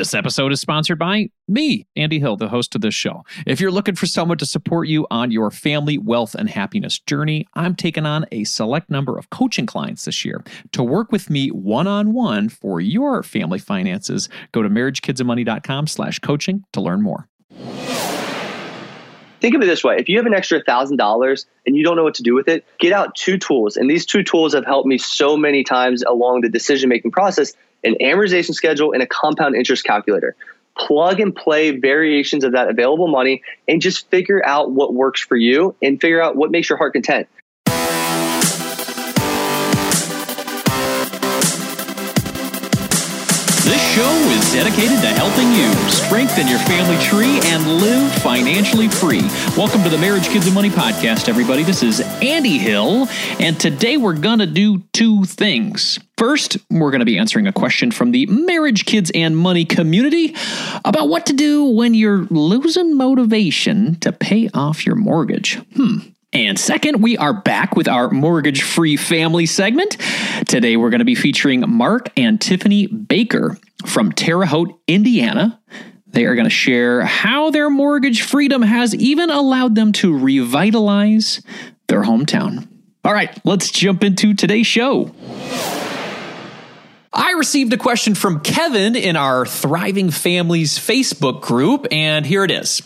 This episode is sponsored by me, Andy Hill, the host of this show. If you're looking for someone to support you on your family, wealth, and happiness journey, I'm taking on a select number of coaching clients this year. To work with me one-on-one for your family finances, go to marriagekidsandmoney.com/coaching to learn more. Think of it this way. If you have an extra $1,000 and you don't know what to do with it, get out two tools. And these two tools have helped me so many times along the decision-making process: an amortization schedule and a compound interest calculator. Plug and play variations of that available money and just figure out what works for you and figure out what makes your heart content. This show is dedicated to helping you strengthen your family tree and live financially free. Welcome to the Marriage, Kids, and Money podcast, everybody. This is Andy Hill, and today we're going to do two things. First, we're going to be answering a question from the Marriage, Kids, and Money community about what to do when you're losing motivation to pay off your mortgage. And second, we are back with our mortgage-free family segment. Today, we're going to be featuring Mark and Tiffany Baker from Terre Haute, Indiana. They are going to share how their mortgage freedom has even allowed them to revitalize their hometown. All right, let's jump into today's show. I received a question from Kevin in our Thriving Families Facebook group, and here it is.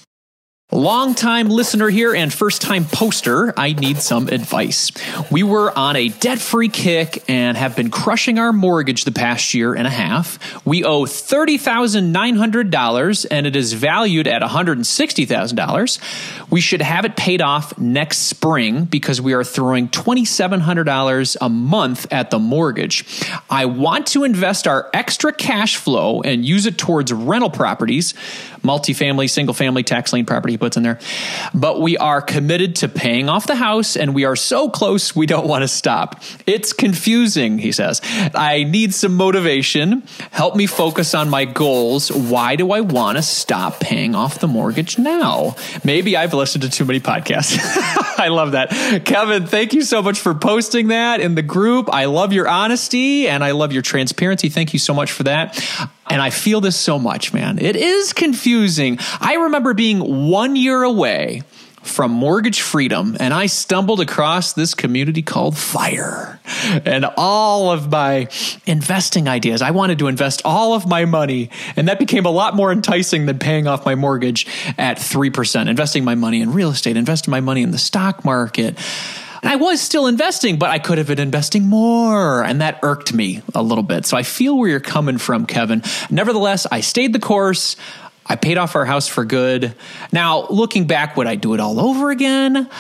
Long-time listener here and first-time poster, I need some advice. We were on a debt-free kick and have been crushing our mortgage the past year and a half. We owe $30,900 and it is valued at $160,000. We should have it paid off next spring because we are throwing $2,700 a month at the mortgage. I want to invest our extra cash flow and use it towards rental properties, multifamily, single-family, tax-lien property he puts in there. But we are committed to paying off the house and we are so close we don't want to stop. It's confusing, he says. I need some motivation. Help me focus on my goals. Why do I want to stop paying off the mortgage now? Maybe I've listened to too many podcasts. I love that. Kevin, thank you so much for posting that in the group. I love your honesty and I love your transparency. Thank you so much for that. And I feel this so much, man. It is confusing. I remember being 1 year away from mortgage freedom, and I stumbled across this community called FIRE. And all of my investing ideas, I wanted to invest all of my money, and that became a lot more enticing than paying off my mortgage at 3%, investing my money in real estate, investing my money in the stock market. I was still investing, but I could have been investing more, and that irked me a little bit. So I feel where you're coming from, Kevin. Nevertheless, I stayed the course. I paid off our house for good. Now, looking back, would I do it all over again?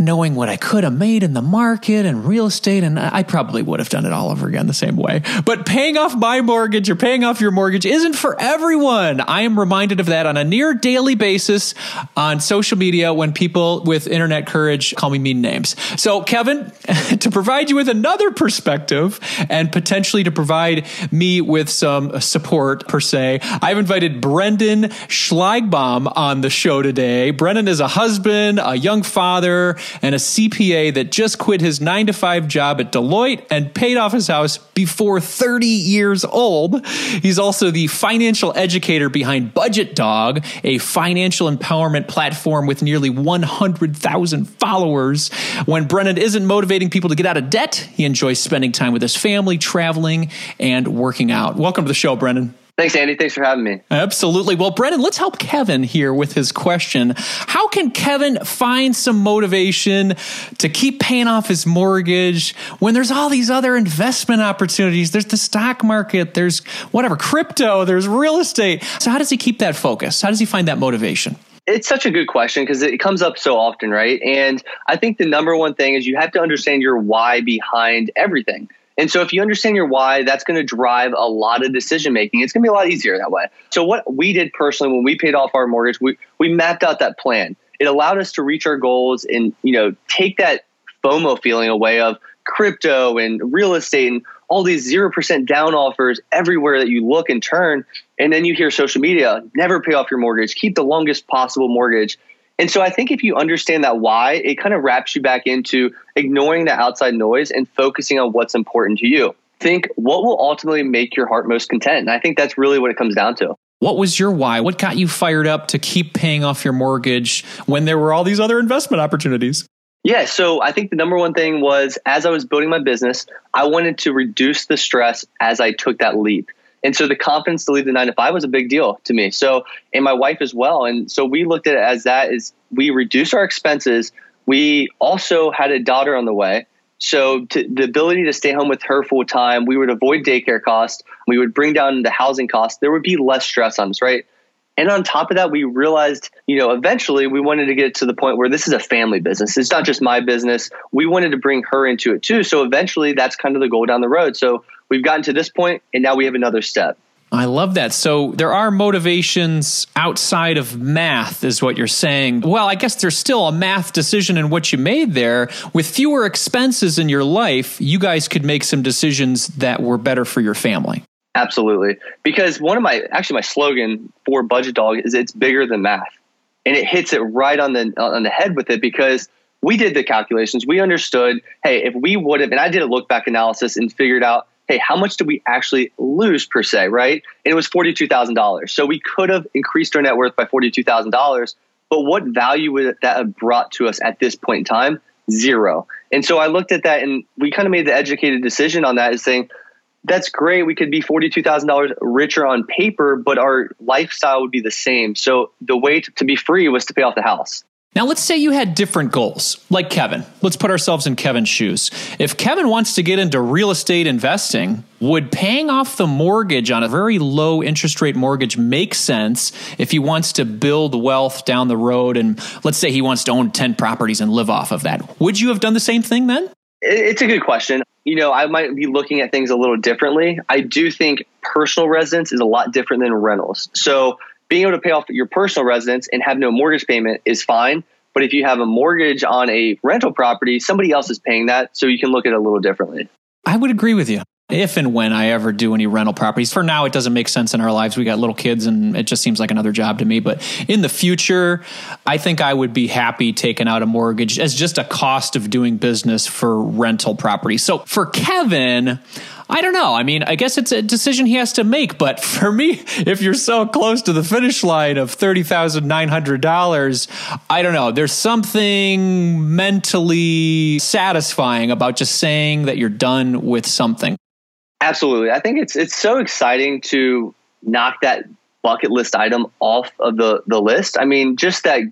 Knowing what I could have made in the market and real estate, and I probably would have done it all over again the same way. But paying off my mortgage or paying off your mortgage isn't for everyone. I am reminded of that on a near daily basis on social media when people with internet courage call me mean names. So, Kevin, to provide you with another perspective and potentially to provide me with some support, per se, I've invited Brennan Schlagbaum on the show today. Brennan is a husband, a young father, and a CPA that just quit his 9-to-5 job at Deloitte and paid off his house before 30 years old. He's also the financial educator behind Budget Dog, a financial empowerment platform with nearly 100,000 followers. When Brennan isn't motivating people to get out of debt, he enjoys spending time with his family, traveling, and working out. Welcome to the show, Brennan. Thanks, Andy. Thanks for having me. Absolutely. Well, Brennan, let's help Kevin here with his question. How can Kevin find some motivation to keep paying off his mortgage when there's all these other investment opportunities? There's the stock market, there's whatever, crypto, there's real estate. So how does he keep that focus? How does he find that motivation? It's such a good question because it comes up so often, right? And I think the number one thing is you have to understand your why behind everything. And so if you understand your why, that's going to drive a lot of decision-making. It's going to be a lot easier that way. So what we did personally when we paid off our mortgage, we mapped out that plan. It allowed us to reach our goals and, take that FOMO feeling away of crypto and real estate and all these 0% down offers everywhere that you look and turn. And then you hear social media, never pay off your mortgage, keep the longest possible mortgage. And so I think if you understand that why, it kind of wraps you back into ignoring the outside noise and focusing on what's important to you. think what will ultimately make your heart most content. And I think that's really what it comes down to. What was your why? What got you fired up to keep paying off your mortgage when there were all these other investment opportunities? Yeah. So I think the number one thing was, as I was building my business, I wanted to reduce the stress as I took that leap. And so the confidence to leave the 9-to-5 was a big deal to me. So, and my wife as well. And so we looked at it as that is we reduced our expenses. We also had a daughter on the way. So the ability to stay home with her full time, we would avoid daycare costs. We would bring down the housing costs. There would be less stress on us, right? And on top of that, we realized, eventually we wanted to get to the point where this is a family business. It's not just my business. We wanted to bring her into it too. So eventually that's kind of the goal down the road. So we've gotten to this point and now we have another step. I love that. So there are motivations outside of math is what you're saying. Well, I guess there's still a math decision in what you made there. With fewer expenses in your life, you guys could make some decisions that were better for your family. Absolutely. Because my slogan for Budget Dog is it's bigger than math. And it hits it right on the head with it, because we did the calculations. We understood, hey, if we would have, and I did a look back analysis and figured out, hey, how much did we actually lose per se, right? And it was $42,000. So we could have increased our net worth by $42,000, but what value would that have brought to us at this point in time? Zero. And so I looked at that and we kind of made the educated decision on that, is saying, that's great. We could be $42,000 richer on paper, but our lifestyle would be the same. So the way to be free was to pay off the house. Now, let's say you had different goals, like Kevin. Let's put ourselves in Kevin's shoes. If Kevin wants to get into real estate investing, would paying off the mortgage on a very low interest rate mortgage make sense if he wants to build wealth down the road? And let's say he wants to own 10 properties and live off of that. Would you have done the same thing then? It's a good question. I might be looking at things a little differently. I do think personal residence is a lot different than rentals. So being able to pay off your personal residence and have no mortgage payment is fine. But if you have a mortgage on a rental property, somebody else is paying that. So you can look at it a little differently. I would agree with you. If and when I ever do any rental properties, for now, it doesn't make sense in our lives. We got little kids and it just seems like another job to me. But in the future, I think I would be happy taking out a mortgage as just a cost of doing business for rental property. So for Kevin, I don't know. I mean, I guess it's a decision he has to make. But for me, if you're so close to the finish line of $30,900, I don't know. There's something mentally satisfying about just saying that you're done with something. Absolutely. I think it's so exciting to knock that bucket list item off of the list. I mean, just that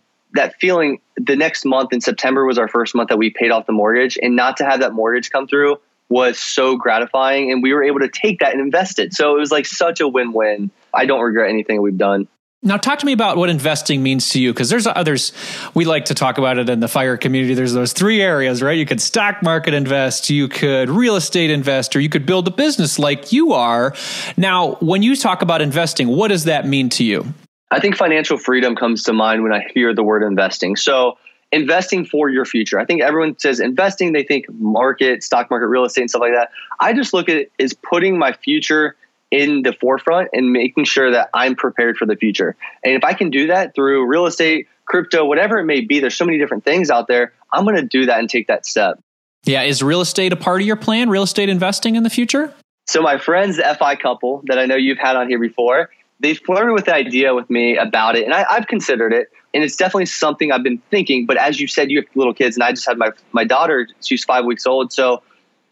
feeling. The next month in September was our first month that we paid off the mortgage, and not to have that mortgage come through was so gratifying. And we were able to take that and invest it. So it was like such a win-win. I don't regret anything we've done. Now, talk to me about what investing means to you, because there's others. We like to talk about it in the FIRE community. There's those three areas, right? You could stock market invest, you could real estate invest, or you could build a business like you are. Now, when you talk about investing, what does that mean to you? I think financial freedom comes to mind when I hear the word investing. So investing for your future. I think everyone says investing, they think market, stock market, real estate, and stuff like that. I just look at it as putting my future in the forefront and making sure that I'm prepared for the future. And if I can do that through real estate, crypto, whatever it may be, there's so many different things out there. I'm going to do that and take that step. Yeah. Is real estate a part of your plan? Real estate investing in the future? So my friends, the FI couple that I know you've had on here before, they've flirted with the idea with me about it. And I've considered it. And it's definitely something I've been thinking. But as you said, you have little kids, and I just had my daughter. She's 5 weeks old. So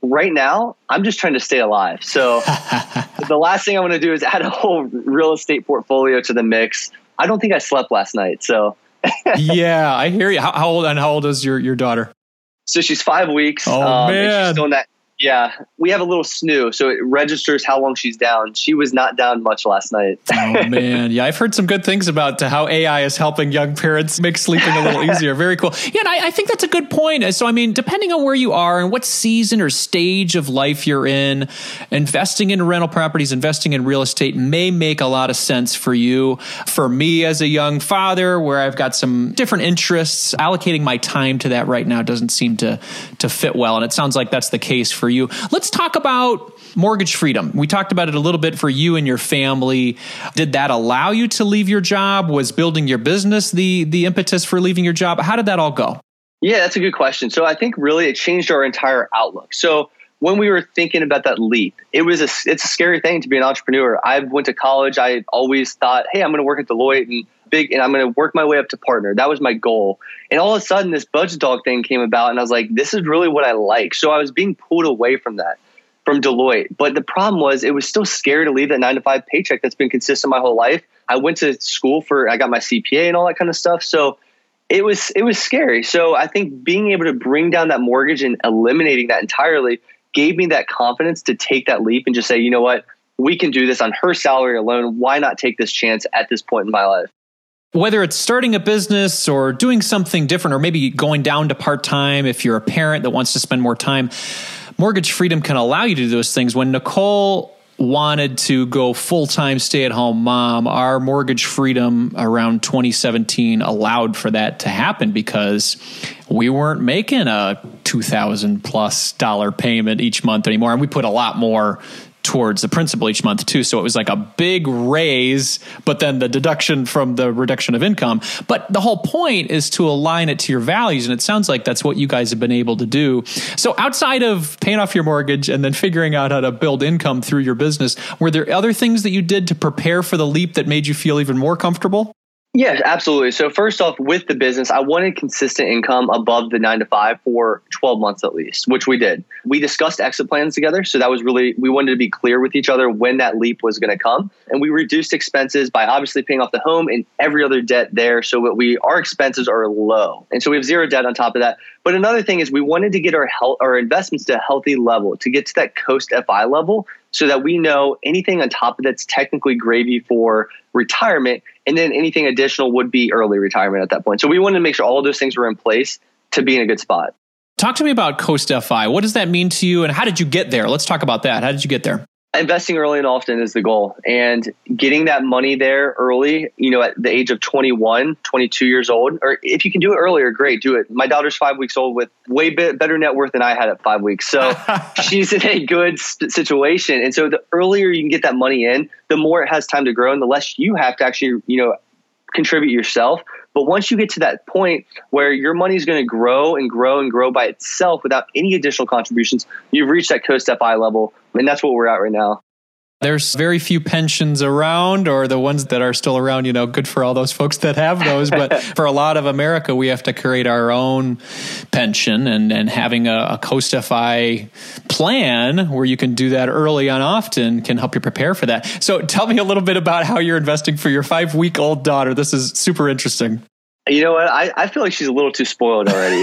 right now, I'm just trying to stay alive. So the last thing I want to do is add a whole real estate portfolio to the mix. I don't think I slept last night. So yeah, I hear you. How old is your daughter? So she's 5 weeks. Oh, man. She's doing that. Yeah, we have a little snoo, so it registers how long she's down. She was not down much last night. Oh, man. Yeah, I've heard some good things about how AI is helping young parents make sleeping a little easier. Very cool. Yeah, and I think that's a good point. So, I mean, depending on where you are and what season or stage of life you're in, investing in rental properties, investing in real estate may make a lot of sense for you. For me as a young father, where I've got some different interests, allocating my time to that right now doesn't seem to fit well. And it sounds like that's the case for you. Let's talk about mortgage freedom. We talked about it a little bit for you and your family. Did that allow you to leave your job? Was building your business the impetus for leaving your job? How did that all go? Yeah, that's a good question. So I think really it changed our entire outlook. So when we were thinking about that leap, it's a scary thing to be an entrepreneur. I went to college. I always thought, hey, I'm going to work at Deloitte and I'm going to work my way up to partner. That was my goal. And all of a sudden this Budget Dog thing came about and I was like, this is really what I like. So I was being pulled away from that, from Deloitte. But the problem was it was still scary to leave that 9-to-5 paycheck that's been consistent my whole life. I went to school I got my CPA and all that kind of stuff. So it was scary. So I think being able to bring down that mortgage and eliminating that entirely gave me that confidence to take that leap and just say, you know what, we can do this on her salary alone. Why not take this chance at this point in my life? Whether it's starting a business or doing something different, or maybe going down to part-time if you're a parent that wants to spend more time, mortgage freedom can allow you to do those things. When Nicole wanted to go full-time stay-at-home mom, our mortgage freedom around 2017 allowed for that to happen because we weren't making a $2,000+ payment each month anymore. And we put a lot more towards the principal each month too. So it was like a big raise, but then the deduction from the reduction of income. But the whole point is to align it to your values. And it sounds like that's what you guys have been able to do. So outside of paying off your mortgage and then figuring out how to build income through your business, were there other things that you did to prepare for the leap that made you feel even more comfortable? Yeah, absolutely. So first off, with the business, I wanted consistent income above the 9-to-5 for 12 months at least, which we did. We discussed exit plans together. So that was really, we wanted to be clear with each other when that leap was going to come. And we reduced expenses by obviously paying off the home and every other debt there. So that our expenses are low. And so we have zero debt on top of that. But another thing is we wanted to get our investments to a healthy level, to get to that Coast FI level, so that we know anything on top of that's technically gravy for retirement, and then anything additional would be early retirement at that point. So we wanted to make sure all of those things were in place to be in a good spot. Talk to me about Coast FI. What does that mean to you and how did you get there? Let's talk about that. How did you get there? Investing early and often is the goal, and getting that money there early, you know, at the age of 21, 22 years old, or if you can do it earlier, great, do it. My daughter's 5 weeks old with way better net worth than I had at 5 weeks. So she's in a good situation. And so the earlier you can get that money in, the more it has time to grow and the less you have to actually, you know, contribute yourself. But once you get to that point where your money is going to grow and grow and grow by itself without any additional contributions, you've reached that Coast FI level. And that's what we're at right now. There's very few pensions around, or the ones that are still around, you know, good for all those folks that have those. But for a lot of America, we have to create our own pension, and having a Coast FI plan where you can do that early on often can help you prepare for that. So tell me a little bit about how you're investing for your 5-week-old daughter. This is super interesting. You know what? I feel like she's a little too spoiled already.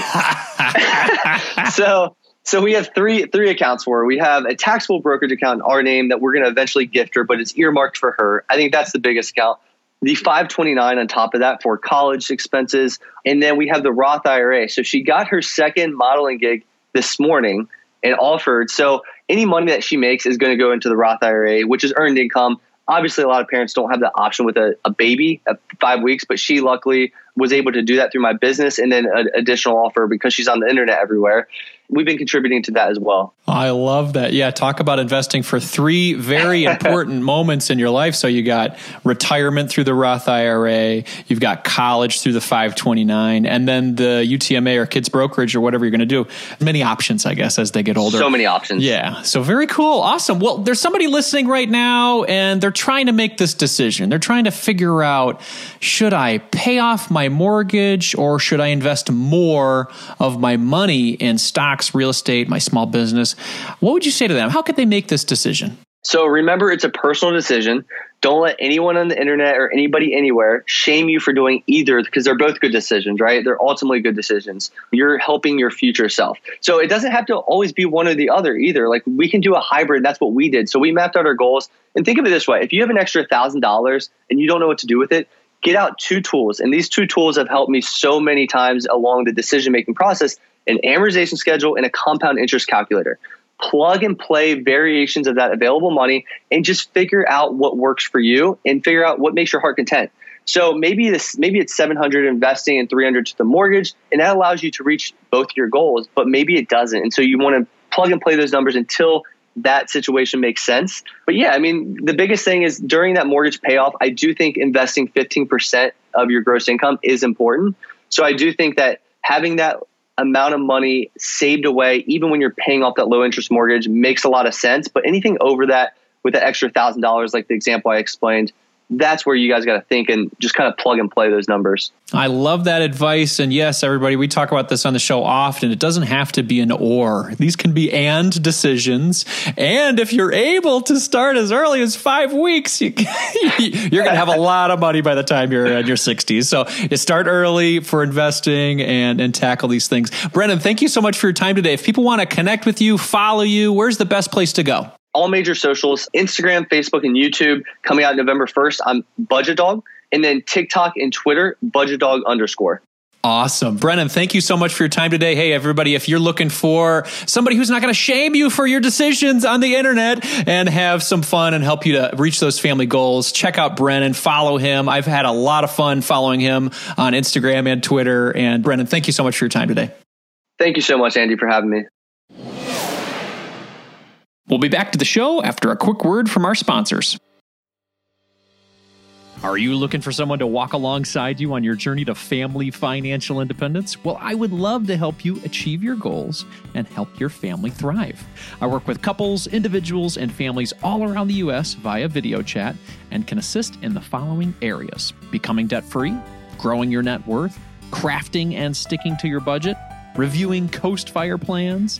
So we have three accounts for her. We have a taxable brokerage account in our name that we're going to eventually gift her, but it's earmarked for her. I think that's the biggest account. The 529 on top of that for college expenses. And then we have the Roth IRA. So she got her second modeling gig this morning and offered. So any money that she makes is going to go into the Roth IRA, which is earned income. Obviously, a lot of parents don't have that option with a baby at 5 weeks, but she luckily was able to do that through my business, and then an additional offer because she's on the internet everywhere. We've been contributing to that as well. I love that. Yeah, talk about investing for three very important moments in your life. So you got retirement through the Roth IRA, you've got college through the 529, and then the UTMA or kids brokerage or whatever you're going to do. Many options, I guess, as they get older. So many options. Yeah. So very cool. Awesome. Well, there's somebody listening right now and they're trying to make this decision. They're trying to figure out, should I pay off my mortgage or should I invest more of my money in stocks, real estate, my small business? What would you say to them? How could they make this decision? So remember, it's a personal decision. Don't let anyone on the internet or anybody anywhere shame you for doing either, because they're both good decisions, right? They're ultimately good decisions. You're helping your future self. So it doesn't have to always be one or the other either. Like, we can do a hybrid. That's what we did. So we mapped out our goals. And think of it this way. If you have an extra $1,000 and you don't know what to do with it, get out two tools. And these two tools have helped me so many times along the decision-making process: an amortization schedule and a compound interest calculator. Plug and play variations of that available money and just figure out what works for you and figure out what makes your heart content. So maybe it's $700 investing and $300 to the mortgage, and that allows you to reach both your goals, but maybe it doesn't. And so you want to plug and play those numbers until that situation makes sense. But yeah, I mean, the biggest thing is during that mortgage payoff, I do think investing 15% of your gross income is important. So I do think that having that amount of money saved away, even when you're paying off that low interest mortgage, makes a lot of sense. But anything over that, with that extra $1,000, like the example I explained, that's where you guys got to think and just kind of plug and play those numbers. I love that advice. And yes, everybody, we talk about this on the show often. It doesn't have to be an or. These can be and decisions. And if you're able to start as early as 5 weeks, you're going to have a lot of money by the time you're in your 60s. So you start early for investing and tackle these things. Brennan, thank you so much for your time today. If people want to connect with you, follow you, where's the best place to go? All major socials, Instagram, Facebook, and YouTube. Coming out November 1st, I'm Budget Dog. And then TikTok and Twitter, Budget Dog _. Awesome. Brennan, thank you so much for your time today. Hey, everybody, if you're looking for somebody who's not going to shame you for your decisions on the internet and have some fun and help you to reach those family goals, check out Brennan, follow him. I've had a lot of fun following him on Instagram and Twitter. And Brennan, thank you so much for your time today. Thank you so much, Andy, for having me. We'll be back to the show after a quick word from our sponsors. Are you looking for someone to walk alongside you on your journey to family financial independence? Well, I would love to help you achieve your goals and help your family thrive. I work with couples, individuals, and families all around the U.S. via video chat and can assist in the following areas: becoming debt-free, growing your net worth, crafting and sticking to your budget, reviewing Coast FIRE plans,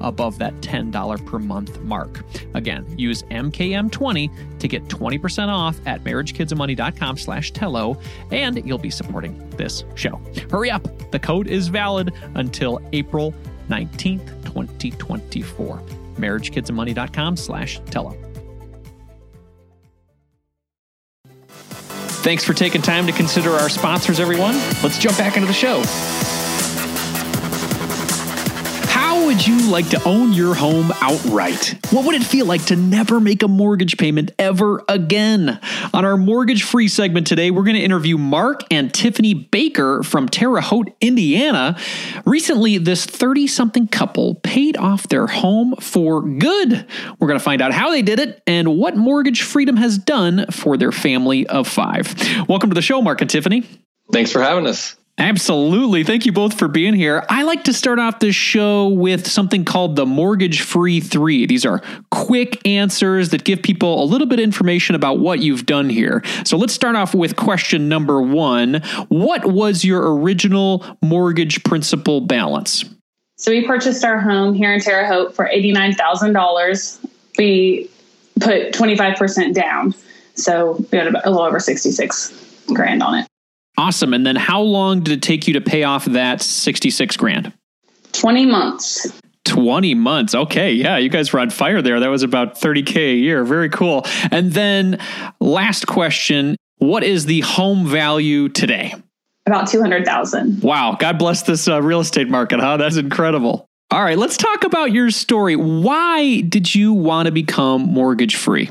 above that $10 per month mark. Again, use MKM20 to get 20% off at marriagekidsandmoney.com/Tello, and you'll be supporting this show. Hurry up. The code is valid until April 19th, 2024. marriagekidsandmoney.com/Tello. Thanks for taking time to consider our sponsors, everyone. Let's jump back into the show. How would you like to own your home outright? What would it feel like to never make a mortgage payment ever again? On our mortgage-free segment today, we're going to interview Mark and Tiffany Baker from Terre Haute, Indiana. Recently, this 30-something couple paid off their home for good. We're going to find out how they did it and what mortgage freedom has done for their family of five. Welcome to the show, Mark and Tiffany. Thanks for having us. Absolutely. Thank you both for being here. I like to start off this show with something called the mortgage-free three. These are quick answers that give people a little bit of information about what you've done here. So let's start off with question number one. What was your original mortgage principal balance? So we purchased our home here in Terre Haute for $89,000. We put 25% down. So we had a little over $66,000 on it. Awesome. And then how long did it take you to pay off that $66,000? 20 months. 20 months. Okay. Yeah. You guys were on fire there. That was about $30,000 a year. Very cool. And then last question, What is the home value today? About $200,000. Wow. God bless this real estate market, huh? That's incredible. All right. Let's talk about your story. Why did you want to become mortgage-free?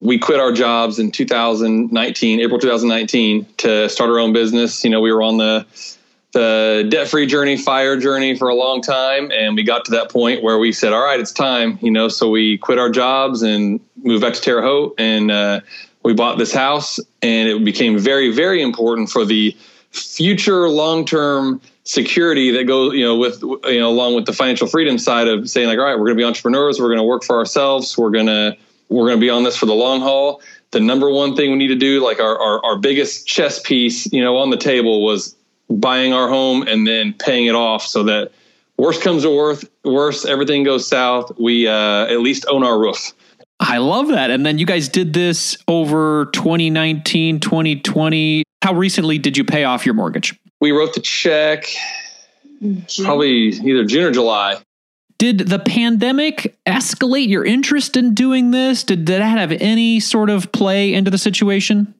We quit our jobs in April 2019, to start our own business. You know, we were on the debt-free journey, FIRE journey for a long time. And we got to that point where we said, all right, it's time, you know, so we quit our jobs and moved back to Terre Haute. And we bought this house, and it became very, very important for the future long-term security that goes, you know, with, you know, along with the financial freedom side of saying, like, all right, we're going to be entrepreneurs. We're going to work for ourselves. We're going to be on this for the long haul. The number one thing we need to do, like our biggest chess piece, you know, on the table was buying our home and then paying it off, so that worst comes to worst, everything goes south, we at least own our roof. I love that. And then you guys did this over 2019, 2020. How recently did you pay off your mortgage? We wrote the check probably either June or July. Did the pandemic escalate your interest in doing this? Did that have any sort of play into the situation?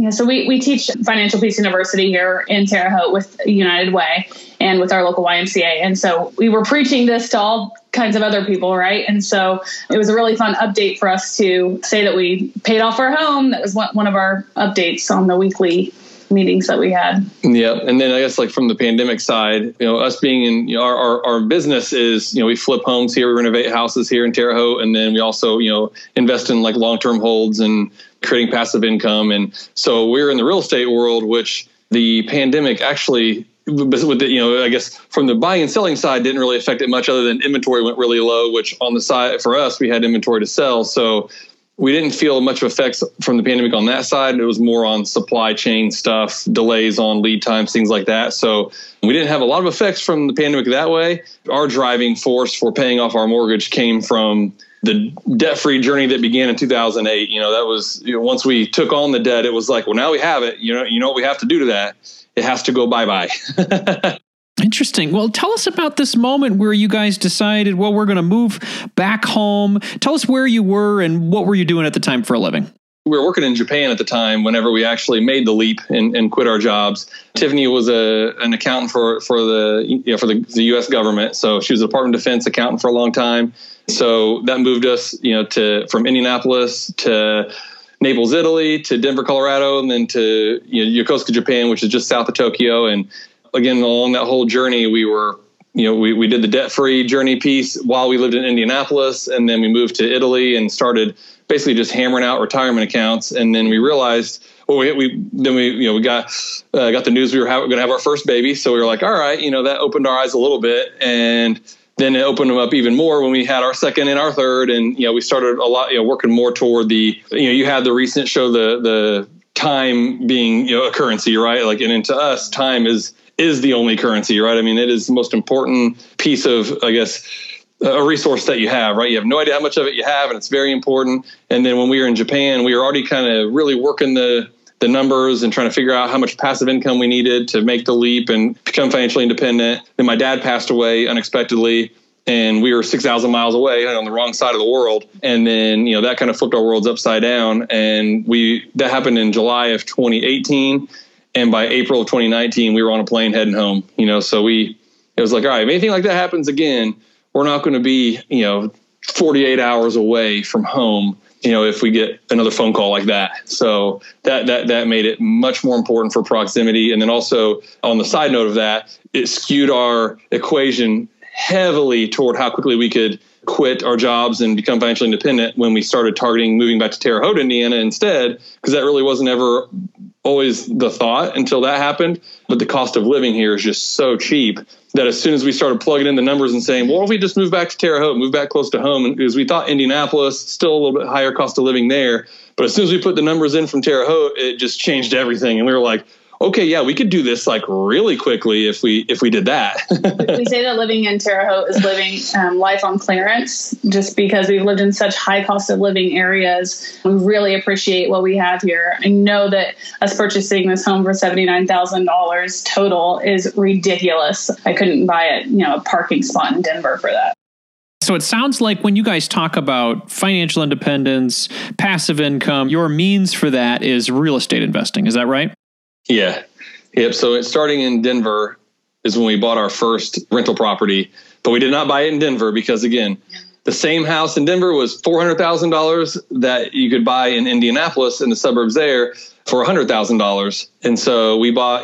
Yeah, so we teach Financial Peace University here in Terre Haute with United Way and with our local YMCA. And so we were preaching this to all kinds of other people, right? And so it was a really fun update for us to say that we paid off our home. That was one of our updates on the weekly meetings that we had. Yeah. And then I guess, like, from the pandemic side, you know, us being in, you know, our business is, you know, we flip homes here, we renovate houses here in Terre Haute. And then we also, you know, invest in, like, long-term holds and creating passive income. And so we're in the real estate world, which the pandemic actually, with the, you know, I guess from the buying and selling side, didn't really affect it much, other than inventory went really low, which on the side for us, we had inventory to sell. So we didn't feel much effects from the pandemic on that side. It was more on supply chain stuff, delays on lead times, things like that. So we didn't have a lot of effects from the pandemic that way. Our driving force for paying off our mortgage came from the debt-free journey that began in 2008. You know, that was, you know, once we took on the debt, it was like, well, now we have it. You know what we have to do to that? It has to go bye-bye. Interesting. Well, tell us about this moment where you guys decided, well, we're going to move back home. Tell us where you were and what were you doing at the time for a living? We were working in Japan at the time whenever we actually made the leap and quit our jobs. Tiffany was an accountant for the U.S. government. So she was a Department of Defense accountant for a long time. So that moved us, you know, from Indianapolis to Naples, Italy, to Denver, Colorado, and then to, you know, Yokosuka, Japan, which is just south of Tokyo. And again, along that whole journey, we were, you know, we did the debt-free journey piece while we lived in Indianapolis, and then we moved to Italy and started basically just hammering out retirement accounts. And then we realized, well, we got the news we were going to have our first baby. So we were like, all right, you know, that opened our eyes a little bit, and then it opened them up even more when we had our second and our third. And, you know, we started a lot, you know, working more toward the, you know, you had the recent show, the time being, you know, a currency, right? Like, and to us, time is the only currency, right? I mean, it is the most important piece of, I guess, a resource that you have, right? You have no idea how much of it you have, and it's very important. And then when we were in Japan, we were already kind of really working the numbers and trying to figure out how much passive income we needed to make the leap and become financially independent. Then my dad passed away unexpectedly, and we were 6,000 miles away on the wrong side of the world. And then, you know, that kind of flipped our worlds upside down. And that happened in July of 2018. And by April of 2019, we were on a plane heading home, you know, so it was like, all right, if anything like that happens again, we're not going to be, you know, 48 hours away from home, you know, if we get another phone call like that. So that made it much more important for proximity. And then also on the side note of that, it skewed our equation heavily toward how quickly we could quit our jobs and become financially independent when we started targeting moving back to Terre Haute, Indiana instead, because that really wasn't ever always the thought until that happened. But the cost of living here is just so cheap that as soon as we started plugging in the numbers and saying, well, what if we just move back to Terre Haute, move back close to home? And because we thought Indianapolis, still a little bit higher cost of living there. But as soon as we put the numbers in from Terre Haute, it just changed everything. And we were like, okay, yeah, we could do this like really quickly if we did that. We say that living in Terre Haute is living life on clearance, just because we've lived in such high cost of living areas. We really appreciate what we have here. I know that us purchasing this home for $79,000 total is ridiculous. I couldn't buy a parking spot in Denver for that. So it sounds like when you guys talk about financial independence, passive income, your means for that is real estate investing. Is that right? Yeah. Yep. So it's starting in Denver is when we bought our first rental property, but we did not buy it in Denver because, again, the same house in Denver was $400,000 that you could buy in Indianapolis in the suburbs there for $100,000. And so we bought,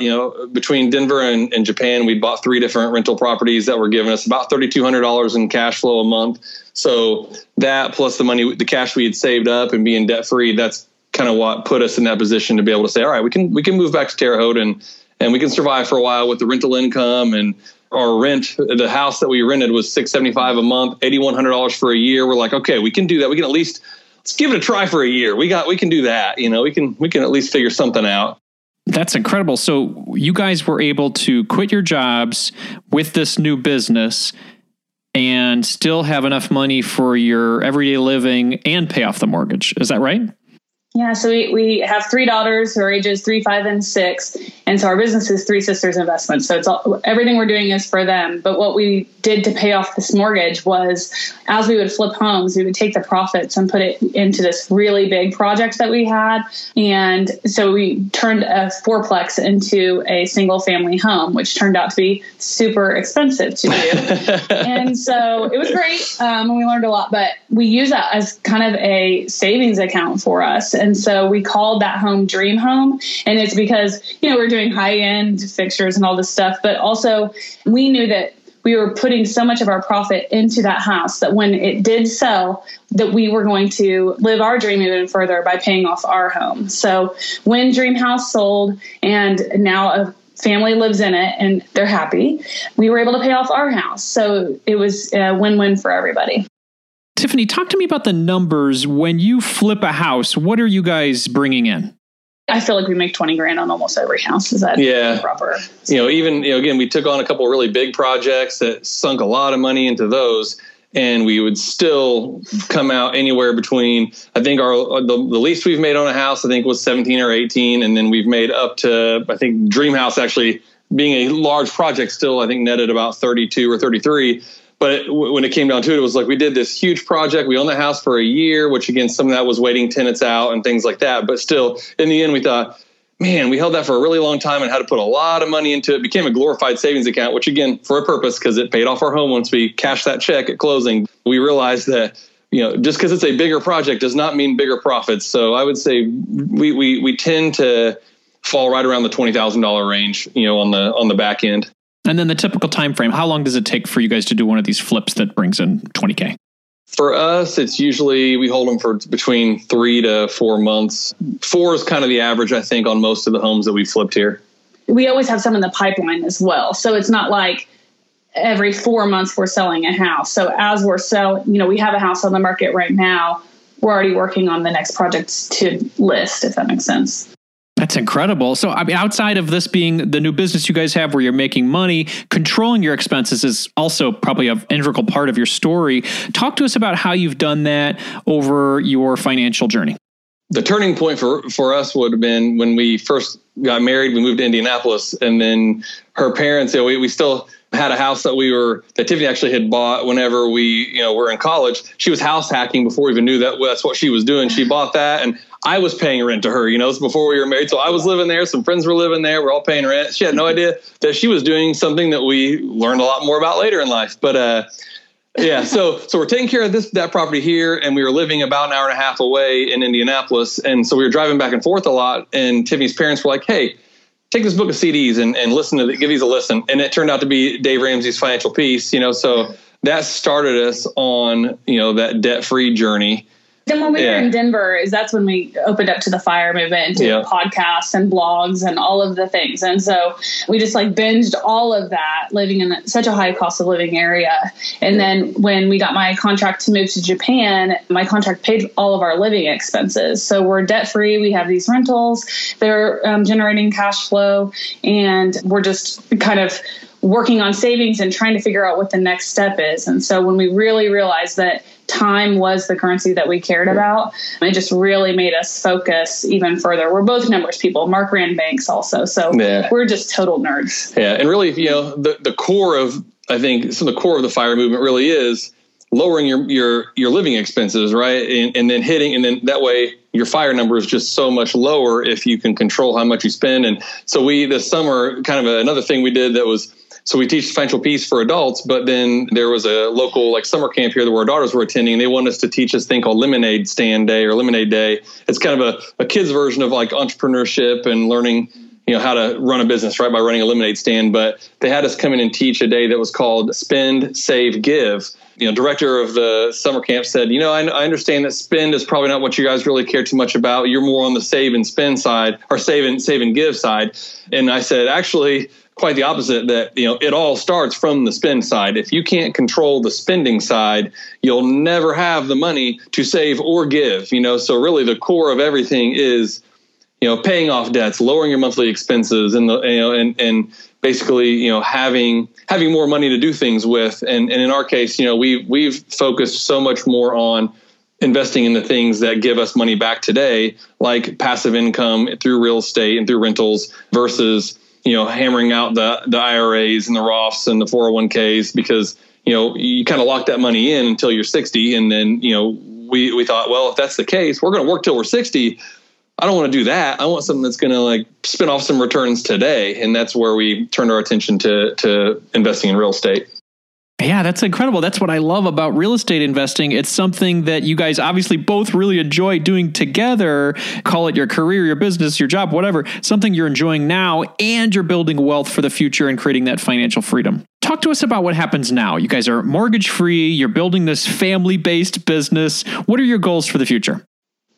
between Denver and Japan, we bought three different rental properties that were giving us about $3,200 in cash flow a month. So that plus the money, the cash we had saved up and being debt free, that's kind of what put us in that position to be able to say, all right, we can move back to Terre Haute and we can survive for a while with the rental income. And our rent, the house that we rented was $675 a month, $8,100 for a year. We're like, okay, we can do that. We can at least, let's give it a try for a year. We can do that. We can at least figure something out. That's incredible. So you guys were able to quit your jobs with this new business and still have enough money for your everyday living and pay off the mortgage. Is that right? Yeah, so we have 3 daughters who are ages 3, 5, and 6. And so our business is 3 Sisters Investments. So it's all, everything we're doing is for them. But what we did to pay off this mortgage was, as we would flip homes, we would take the profits and put it into this really big project that we had. And so we turned a 4-plex into a single family home, which turned out to be super expensive to do. And so it was great. And we learned a lot, but we use that as kind of a savings account for us. And so we called that home Dream Home. And it's because, we're doing high-end fixtures and all this stuff. But also we knew that we were putting so much of our profit into that house that when it did sell, that we were going to live our dream even further by paying off our home. So when Dream House sold and now a family lives in it and they're happy, we were able to pay off our house. So it was a win-win for everybody. Tiffany, talk to me about the numbers. When you flip a house, what are you guys bringing in? I feel like we make $20,000 on almost every house. Is that proper? Again, we took on a couple of really big projects that sunk a lot of money into those, and we would still come out anywhere between, I think the least we've made on a house, I think, was 17 or 18. And then we've made up to, I think, Dream House actually being a large project still, I think netted about 32 or 33. But when it came down to it, it was like we did this huge project. We owned the house for a year, which, again, some of that was waiting tenants out and things like that. But still, in the end, we thought, man, we held that for a really long time and had to put a lot of money into it. It became a glorified savings account, which, again, for a purpose, because it paid off our home once we cashed that check at closing. We realized that, just because it's a bigger project does not mean bigger profits. So I would say we tend to fall right around the $20,000 range, on the back end. And then the typical time frame, how long does it take for you guys to do one of these flips that brings in $20,000? For us, it's usually, we hold them for between 3 to 4 months. 4 is kind of the average, I think, on most of the homes that we've flipped here. We always have some in the pipeline as well. So it's not like every 4 months we're selling a house. So as we're selling, we have a house on the market right now. We're already working on the next projects to list, if that makes sense. That's incredible. So, outside of this being the new business you guys have where you're making money, controlling your expenses is also probably an integral part of your story. Talk to us about how you've done that over your financial journey. The turning point for us would have been when we first got married, we moved to Indianapolis, and then her parents, we still had a house that Tiffany actually had bought whenever we, were in college. She was house hacking before we even knew that that's what she was doing. She bought that, and I was paying rent to her, it's before we were married. So I was living there. Some friends were living there. We're all paying rent. She had no idea that she was doing something that we learned a lot more about later in life. But, So we're taking care of that property here, and we were living about an hour and a half away in Indianapolis. And so we were driving back and forth a lot. And Tiffany's parents were like, hey, take this book of CDs and listen to it, give these a listen. And it turned out to be Dave Ramsey's Financial Peace, so that started us on, that debt-free journey. Then when we were in Denver, that's when we opened up to the FIRE movement and did podcasts and blogs and all of the things. And so we just binged all of that, living in such a high cost of living area. And then when we got my contract to move to Japan, my contract paid all of our living expenses. So we're debt free. We have these rentals. They're generating cash flow. And we're just kind of working on savings and trying to figure out what the next step is. And so when we really realized that time was the currency that we cared about, it just really made us focus even further. We're both numbers people. Mark ran banks also. So we're just total nerds. Yeah. And really, the core of the FIRE movement really is lowering your living expenses, right? And then hitting, and then that way your FIRE number is just so much lower if you can control how much you spend. And so we, this summer, kind of another thing we did that was, so we teach financial peace for adults, but then there was a local like summer camp here that our daughters were attending. They wanted us to teach this thing called Lemonade Stand Day or Lemonade Day. It's kind of a kid's version of like entrepreneurship and learning, you know, how to run a business, right, by running a lemonade stand. But they had us come in and teach a day that was called Spend, Save, Give. You know, director of the summer camp said, you know, I understand that spend is probably not what you guys really care too much about. You're more on the save and spend side, or save and give side. And I said, actually, quite the opposite, that, you know, it all starts from the spend side. If you can't control the spending side, you'll never have the money to save or give, you know. So really the core of everything is, you know, paying off debts, lowering your monthly expenses, and the, you know, and basically, you know, having more money to do things with. And in our case, you know, we've focused so much more on investing in the things that give us money back today, like passive income through real estate and through rentals, versus, you know, hammering out the IRAs and the Roths and the 401ks, because, you know, you kind of lock that money in until you're 60. And then, you know, we thought, well, if that's the case, we're going to work till we're 60. I don't want to do that. I want something that's going to like spin off some returns today. And that's where we turned our attention to investing in real estate. Yeah, that's incredible. That's what I love about real estate investing. It's something that you guys obviously both really enjoy doing together. Call it your career, your business, your job, whatever. Something you're enjoying now, and you're building wealth for the future and creating that financial freedom. Talk to us about what happens now. You guys are mortgage-free. You're building this family-based business. What are your goals for the future?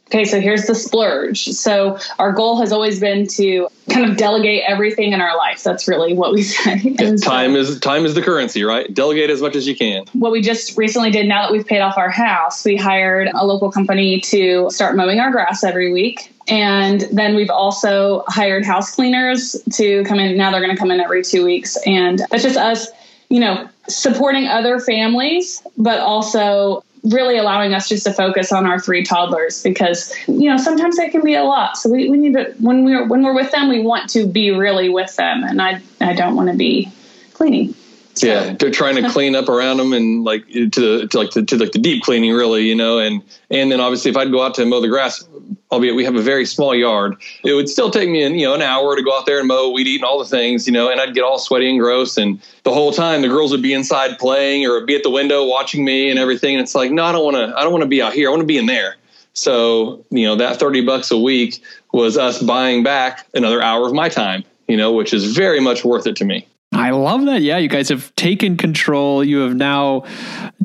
Okay, so here's the splurge. So our goal has always been to kind of delegate everything in our life. That's really what we say. Yeah, time is the currency, right? Delegate as much as you can. What we just recently did, now that we've paid off our house, we hired a local company to start mowing our grass every week. And then we've also hired house cleaners to come in. Now they're going to come in every 2 weeks. And that's just us, you know, supporting other families, but also really allowing us just to focus on our 3 toddlers, because, you know, sometimes that can be a lot. So we need to, when we're with them, we want to be really with them. And I don't want to be cleaning. So. Yeah. They're trying to clean up around them and like to the deep cleaning, really, you know, and then obviously if I'd go out to mow the grass, albeit we have a very small yard, it would still take me, an hour to go out there and mow, weed eat and all the things, you know, and I'd get all sweaty and gross. And the whole time the girls would be inside playing or be at the window watching me and everything. And it's like, no, I don't want to be out here. I want to be in there. So, you know, that $30 a week was us buying back another hour of my time, you know, which is very much worth it to me. I love that. Yeah, you guys have taken control. You have now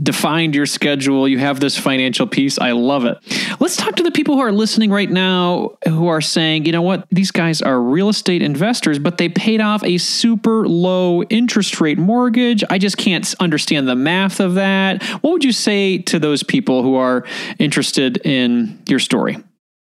defined your schedule. You have this financial piece. I love it. Let's talk to the people who are listening right now who are saying, you know what, these guys are real estate investors, but they paid off a super low interest rate mortgage. I just can't understand the math of that. What would you say to those people who are interested in your story?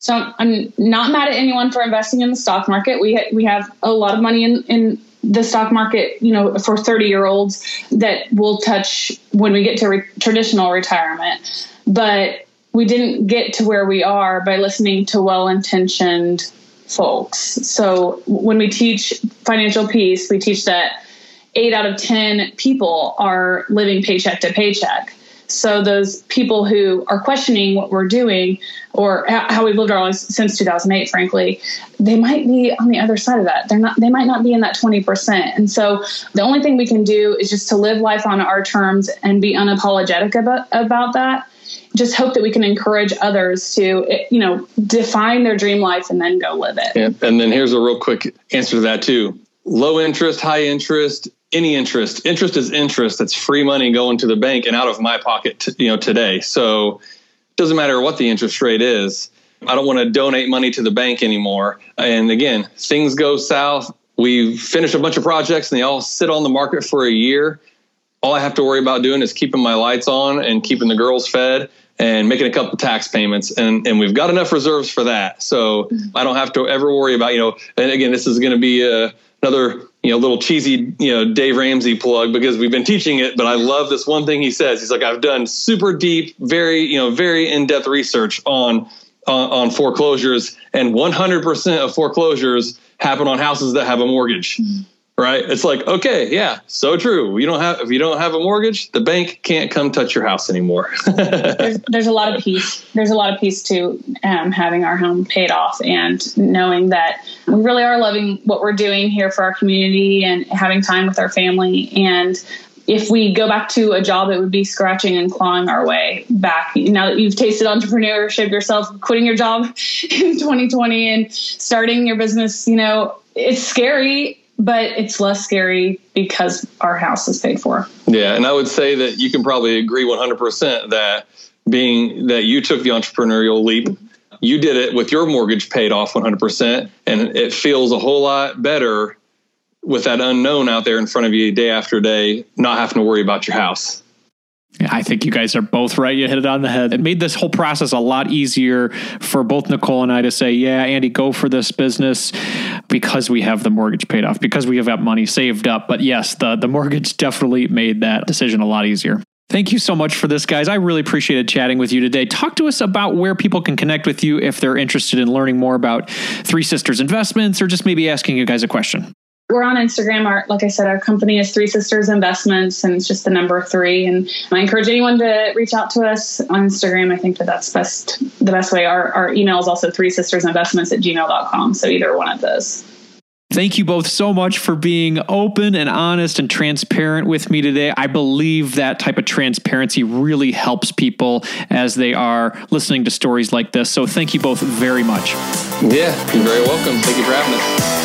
So I'm not mad at anyone for investing in the stock market. We have a lot of money in the stock market, you know, for 30-year-olds that we'll touch when we get to traditional retirement. But we didn't get to where we are by listening to well-intentioned folks. So when we teach financial peace, we teach that 8 out of 10 people are living paycheck to paycheck. So those people who are questioning what we're doing or how we've lived our lives since 2008, frankly, they might be on the other side of that. They might not be in that 20%. And so the only thing we can do is just to live life on our terms and be unapologetic about that. Just hope that we can encourage others to, you know, define their dream life and then go live it. Yeah. And then here's a real quick answer to that too. Low interest, high interest, any interest. Interest is interest. That's free money going to the bank and out of my pocket, today. So it doesn't matter what the interest rate is. I don't want to donate money to the bank anymore. And again, things go south. We finish a bunch of projects and they all sit on the market for a year. All I have to worry about doing is keeping my lights on and keeping the girls fed and making a couple of tax payments. And we've got enough reserves for that. So I don't have to ever worry about, and again, this is going to be another little cheesy, Dave Ramsey plug, because we've been teaching it, but I love this one thing he says. He's like, I've done super deep, very in-depth research on foreclosures, and 100% of foreclosures happen on houses that have a mortgage. Mm-hmm. right? It's like, okay, yeah, so true. If you don't have a mortgage, the bank can't come touch your house anymore. There's a lot of peace. There's a lot of peace to having our home paid off and knowing that we really are loving what we're doing here for our community and having time with our family. And if we go back to a job, it would be scratching and clawing our way back. Now that you've tasted entrepreneurship yourself, quitting your job in 2020 and starting your business, you know, it's scary, but it's less scary because our house is paid for. Yeah. And I would say that you can probably agree 100% that being that you took the entrepreneurial leap, you did it with your mortgage paid off 100%. And it feels a whole lot better with that unknown out there in front of you day after day, not having to worry about your house. Yeah, I think you guys are both right. You hit it on the head. It made this whole process a lot easier for both Nicole and I to say, yeah, Andy, go for this business because we have the mortgage paid off, because we have got money saved up. But yes, the mortgage definitely made that decision a lot easier. Thank you so much for this, guys. I really appreciated chatting with you today. Talk to us about where people can connect with you if they're interested in learning more about 3 Sisters Investments or just maybe asking you guys a question. We're on Instagram. Like I said, our company is 3 Sisters Investments, and it's just the number 3. And I encourage anyone to reach out to us on Instagram. I think that's the best way. Our email is also 3sistersinvestments@gmail.com. So either one of those. Thank you both so much for being open and honest and transparent with me today. I believe that type of transparency really helps people as they are listening to stories like this. So thank you both very much. Yeah, you're very welcome. Thank you for having us.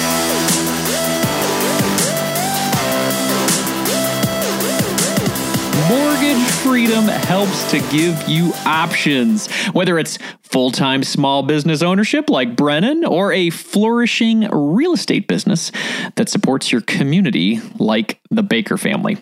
Mortgage freedom helps to give you options, whether it's full-time small business ownership like Brennan or a flourishing real estate business that supports your community like the Baker family.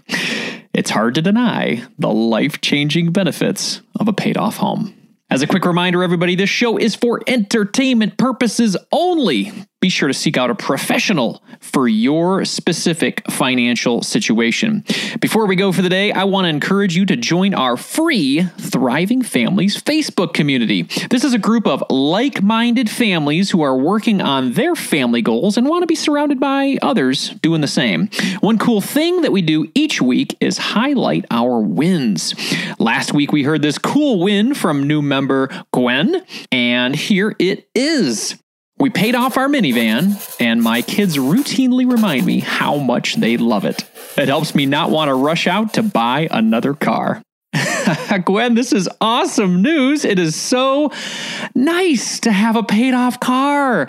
It's hard to deny the life-changing benefits of a paid-off home. As a quick reminder, everybody, this show is for entertainment purposes only. Be sure to seek out a professional for your specific financial situation. Before we go for the day, I want to encourage you to join our free Thriving Families Facebook community. This is a group of like-minded families who are working on their family goals and want to be surrounded by others doing the same. One cool thing that we do each week is highlight our wins. Last week, we heard this cool win from new members. Gwen, and here it is. We paid off our minivan, and my kids routinely remind me how much they love it. It helps me not want to rush out to buy another car. Gwen, this is awesome news. It is so nice to have a paid off car.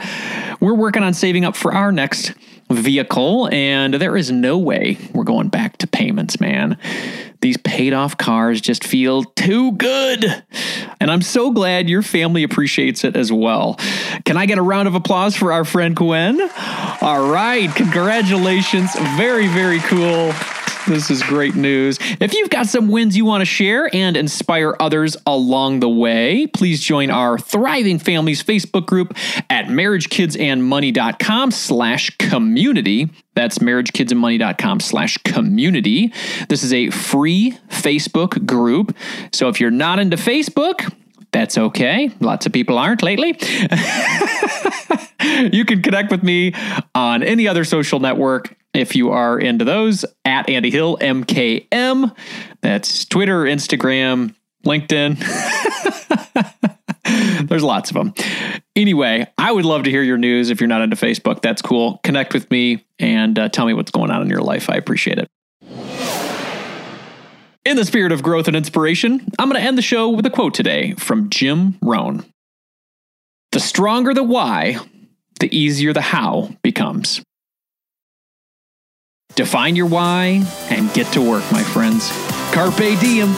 We're working on saving up for our next vehicle, and there is no way we're going back to payments, man. These paid off cars just feel too good. And I'm so glad your family appreciates it as well. Can I get a round of applause for our friend Gwen? All right. Congratulations. Very, very cool. This is great news. If you've got some wins you want to share and inspire others along the way, please join our Thriving Families Facebook group at marriagekidsandmoney.com/community. That's marriagekidsandmoney.com/community. This is a free Facebook group. So if you're not into Facebook, that's okay. Lots of people aren't lately. You can connect with me on any other social network if you are into those, at Andy Hill, MKM. That's Twitter, Instagram, LinkedIn. There's lots of them. Anyway, I would love to hear your news. If you're not into Facebook, that's cool. Connect with me and tell me what's going on in your life. I appreciate it. In the spirit of growth and inspiration, I'm going to end the show with a quote today from Jim Rohn. The stronger the why, the easier the how becomes. Define your why and get to work, my friends. Carpe diem.